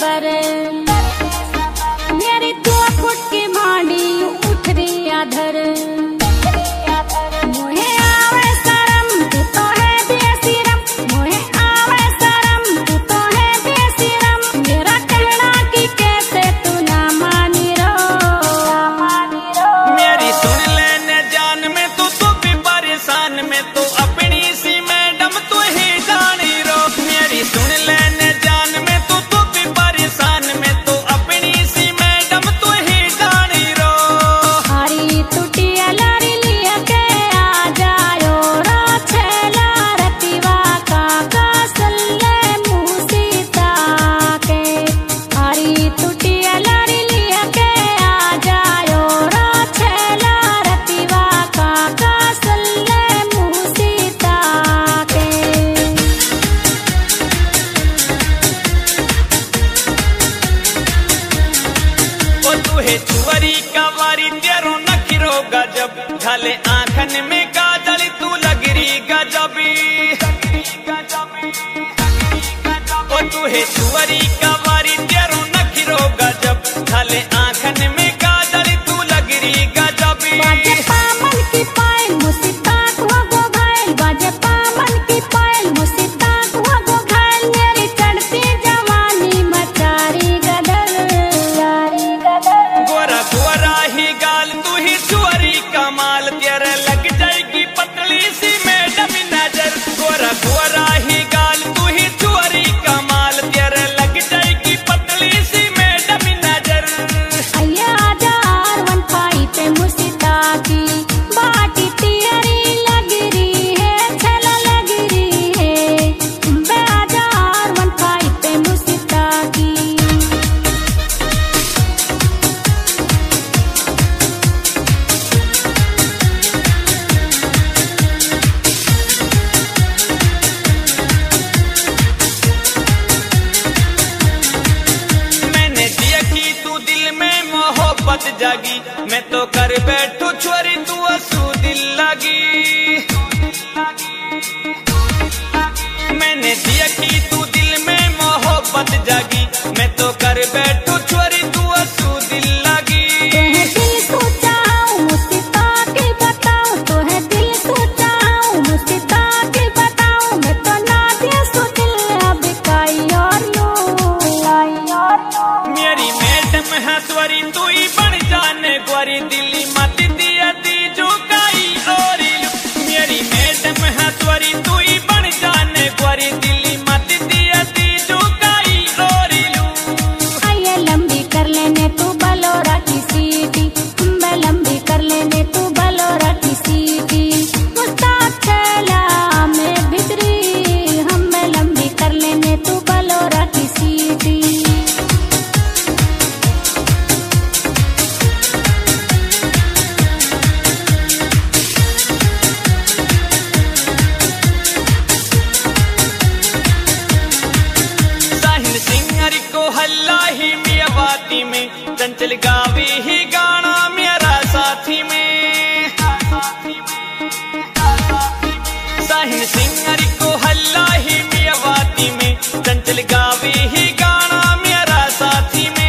सबर मेरी तो फुट के मांडी उठरी आधर मुहे आवे शरम तू तो है देसी रम मुहे आवे शरम तू तो है देसी रम मेरा कहना की कैसे तू ना मानी रो मेरी सुन लेने जान में तू तो भी परेशान में तू अपनी सी मैडम तू ही जानी रो मेरी सुन लेने चुवरी का वारी तेरो नखिरो गजब झाले आंखन में काजल तू लगरी गजबी ओ तू है चुवरी का वारी तेरो नखिरो गजब झाले आंखन में काजल तू लगरी गजबी बाजे पामल की पायल मुसीता हुआ गो घायल बाजे पामल की पायल मुसीता हुआ गो घायल मेरी चढ़ती जवानी मचारी गदर यारी गदर ही गाल तू ही सुअरी कमाल तेरे लग जाएगी पतली सी मैडम नजर गोरा गोरा ही गाल तू ही सुअरी कमाल तेरे लग जाएगी पतली सी मैडम नजर पे मुसीता की बाटी तेरी लग रही है छला लग रही है पे मुसीता की जागी मैं तो कर बैठू छोरी तू आंसू दिल लगी मैंने दिया कि तू दिल में मोहब्बत जागी मैं तो कर बैठू छोरी तू आंसू दिल लगी दिल्ली मत दिया दीजू काई और मेरी मैडम है त्वरी तू ही बन जाने त्वरी दिल्ली मत दिया दीजू काई और आइए लंबी कर लेने तू बलोरा की सीटी मैं लंबी कर लेने तू बलोरा की सीटी में चंचल गावे ही गाना मेरा साथी में साहिल सिंगर को हल्ला ही मियावाती में चंचल गावे ही गाना मेरा साथी में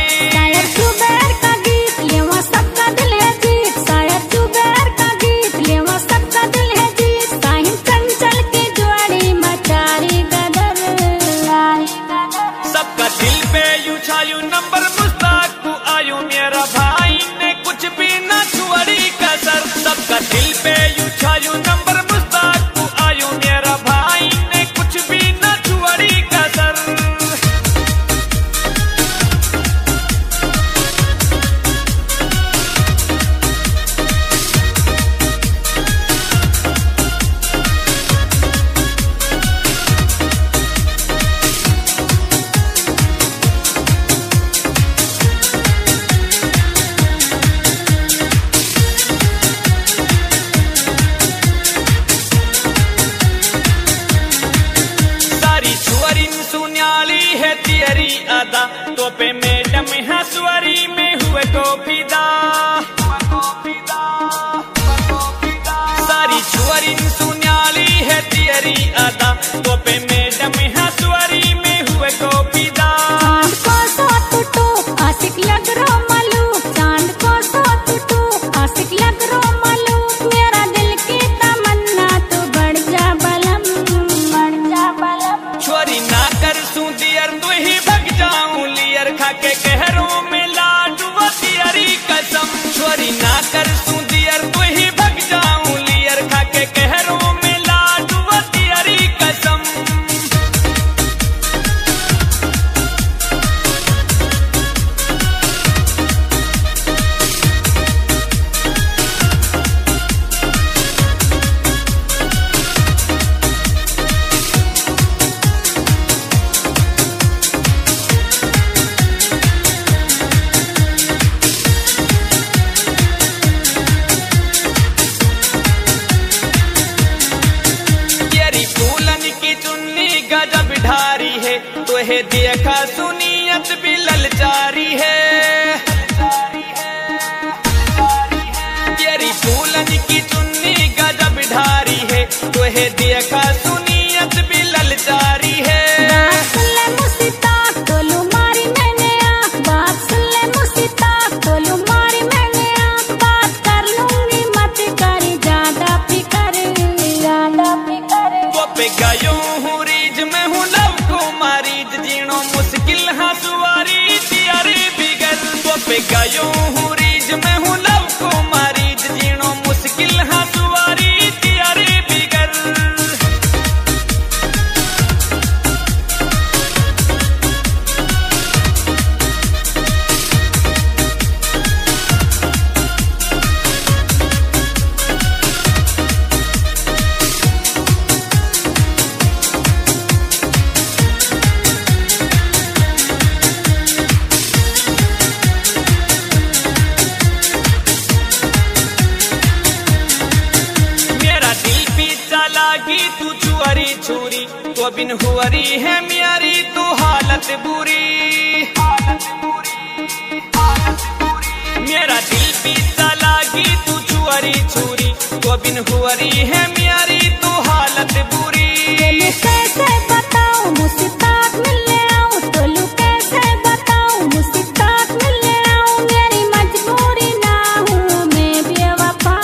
सबका दिल पे यू छायू नंबर मेरा भाई ने कुछ भी ना छुड़ी कसर सबका दिल पे यूं छायू नंबर मुस्ताक तू आयू मेरा भाई ने कुछ भी ना छुड़ी कसर तो पे मैडम हसवरी में हुए को फिदा सारी छुअरी सुनाली है तेरी अदा तो पे मैडम हसवरी में हुए को फिदा है देखा सुनियत भी ललचारी है, तेरी फूलन की चुन्नी गजब ढारी है, तो है देखा सुनियत भी ललचारी है। गयो हूँ रीज में हूँ लव को मारी जीनो मुश्किल हाँ सुवारी त्यारी बिगड़। तू चुआरी छुरी तो बिन हुआरी है म्यारी, तू हालत बुरी। मेरा दिल पीछा लागी तू चुआरी छुरी तो बिन हुआरी है म्यारी, तू हालत बुरी। मैं कैसे बताऊं मुसीबत मिलने आऊं तो लू, कैसे बताऊं मुसीबत मिलने आऊं, मेरी मजबूरी ना हूँ मैं बेवफा।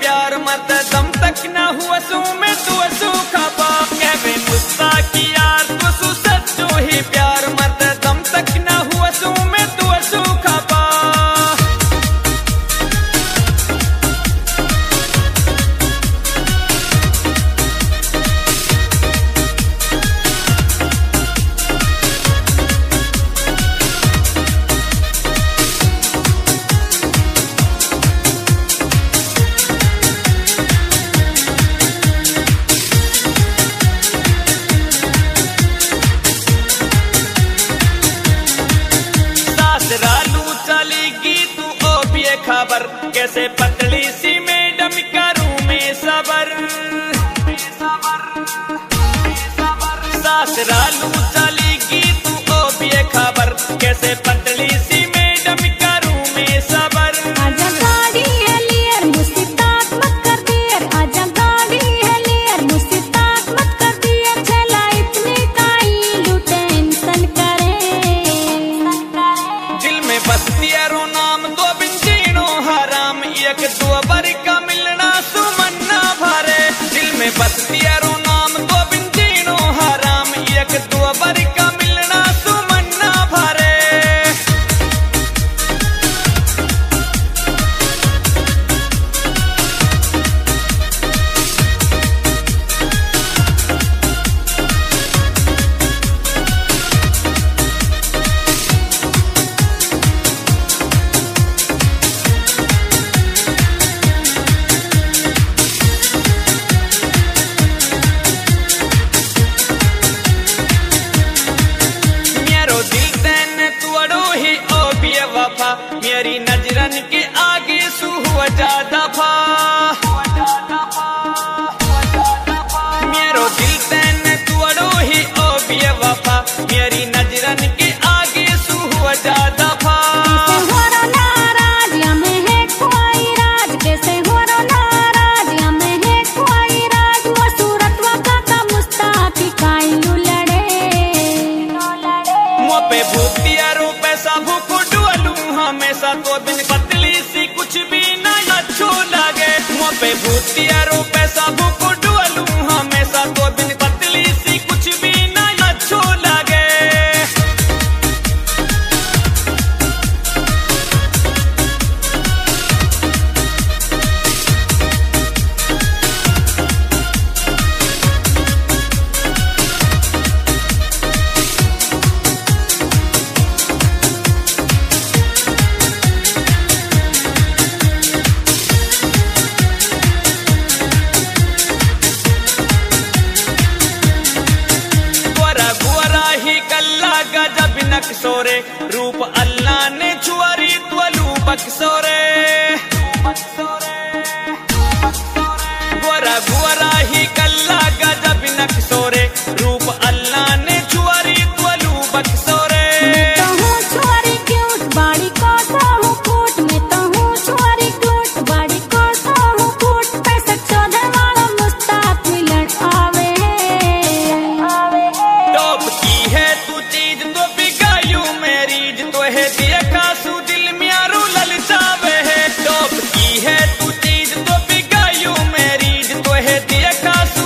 प्यार मत दम तक ना हुआ सू में तू असू का बाप कहवे मुस्ता की यार तो सू सच्चो ही प्यार मत दम तक ना हुआ सू में तू असू का खबर कैसे पतली सी मैडम करूं मैं सबर। सासरालू चलेगी तू ओ भी खबर कैसे पतली सी मैडम करूं मैं सबर। आजा गाड़ी है लेयर मुसीबत मत कर देर, आजा गाड़ी है लेयर मुसीबत मत कर देर, चला इतने काई लू टेंशन करे। दिल में बसती है रो नाम तो एक दो बर का मिलना सुमन्ना भरे, दिल में बसती है रो नाम तो बिंदीनो हराम, एक दो बर का मिलना सुमन्ना भरे। मेरी नजरन के आगे सू हुआ ज्यादा फा, मेरो दिल तैन तू अड़ो ही ओ बेवफा, मेरी नजरन के आगे सू हुआ ज्यादा फा। तो बिन पतली सी कुछ भी ना अच्छो लागे, मुँह पे भूतिया रो पैसा भूको डुअलू हमेशा, तो बिन पतली सी कुछ भी ना अच्छो लागे। सोरे रूप अल्लाह ने छुआरी त्वलू बक्सोरे, गोरा गोरा ही कल बक्सोरे रूप अल्लाह ने छुआरी त्वलू बक्सोरे। मैं तो हूँ छुआरी क्यूट बाड़ी कोता हूँ कूट, मैं तो हूँ छुआरी क्यूट बाड़ी कोता हूँ कूट। 65 वाला मुस्ताद मिलन आवे आवे। टॉप की है तू चीज तो बिगायू मेरी जो तो है दिया कासू दिल में आरू ललचावे है। टॉप की है तू चीज तो बिगायू मेरी जो तो है दिया कासू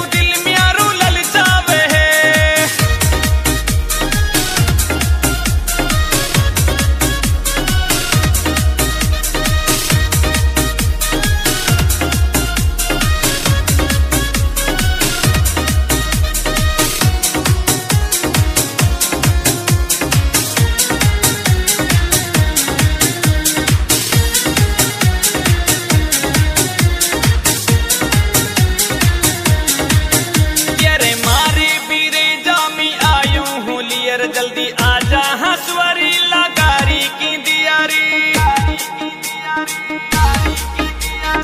जल्दी आ जा हसवरी लगारी की दियारी।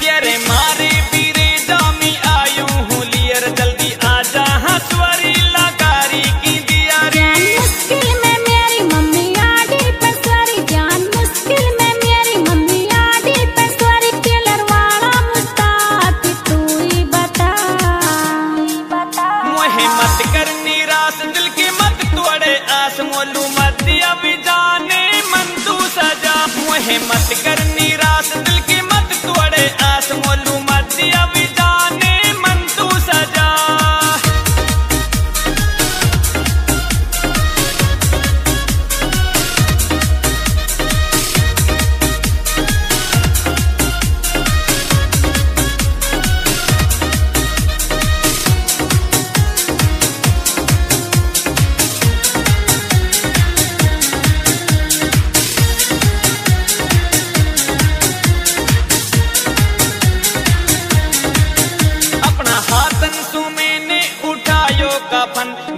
तेरे मारे पीरे जामी आयू हूँ लियर जल्दी आ जा हसवरी लगारी की दियारी। मुश्किल में मेरी मम्मी आड़ी पर सॉरी जान, मुश्किल में मेरी मम्मी आड़ी पर सॉरी। किलर वाला मुस्ताद तू ही बता, मुहे मत कर निराश दिल की मत तोड़े आस। मोलू मत अभी जाने मन तू सजा, मुहे मत कर निराश दिल की मत तोड़े आस। मोलू मत अभी जाने मन तू सजा।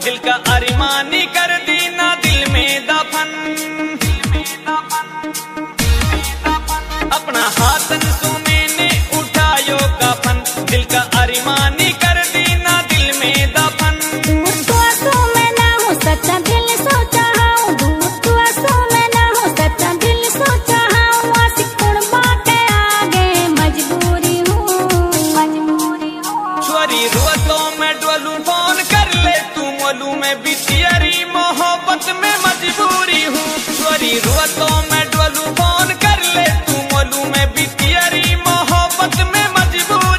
दिल का अरमानी कर देना दिल में दफन, अपना हाथन सो मैंने उठायो कफन। दिल का अरमानी कर देना दिल में दफन। मुझको मैं ना हूँ सच्चा दिल सोचा हूँ, मुझको मैं ना हूँ सच्चा दिल सोचा हूँ। आशिकुर बाटे आगे मजबूरी हूँ, मजबूरी हूँ। छोरी रोतो मैं डोलू फोन कर ले तू मोलू मैं बिटियारी मोहब्बत में मजबूरी हूँ। छोरी रोतो मैं डोलू फोन कर ले तू मोलू मैं बिटियारी मोहब्बत में मजबूरी।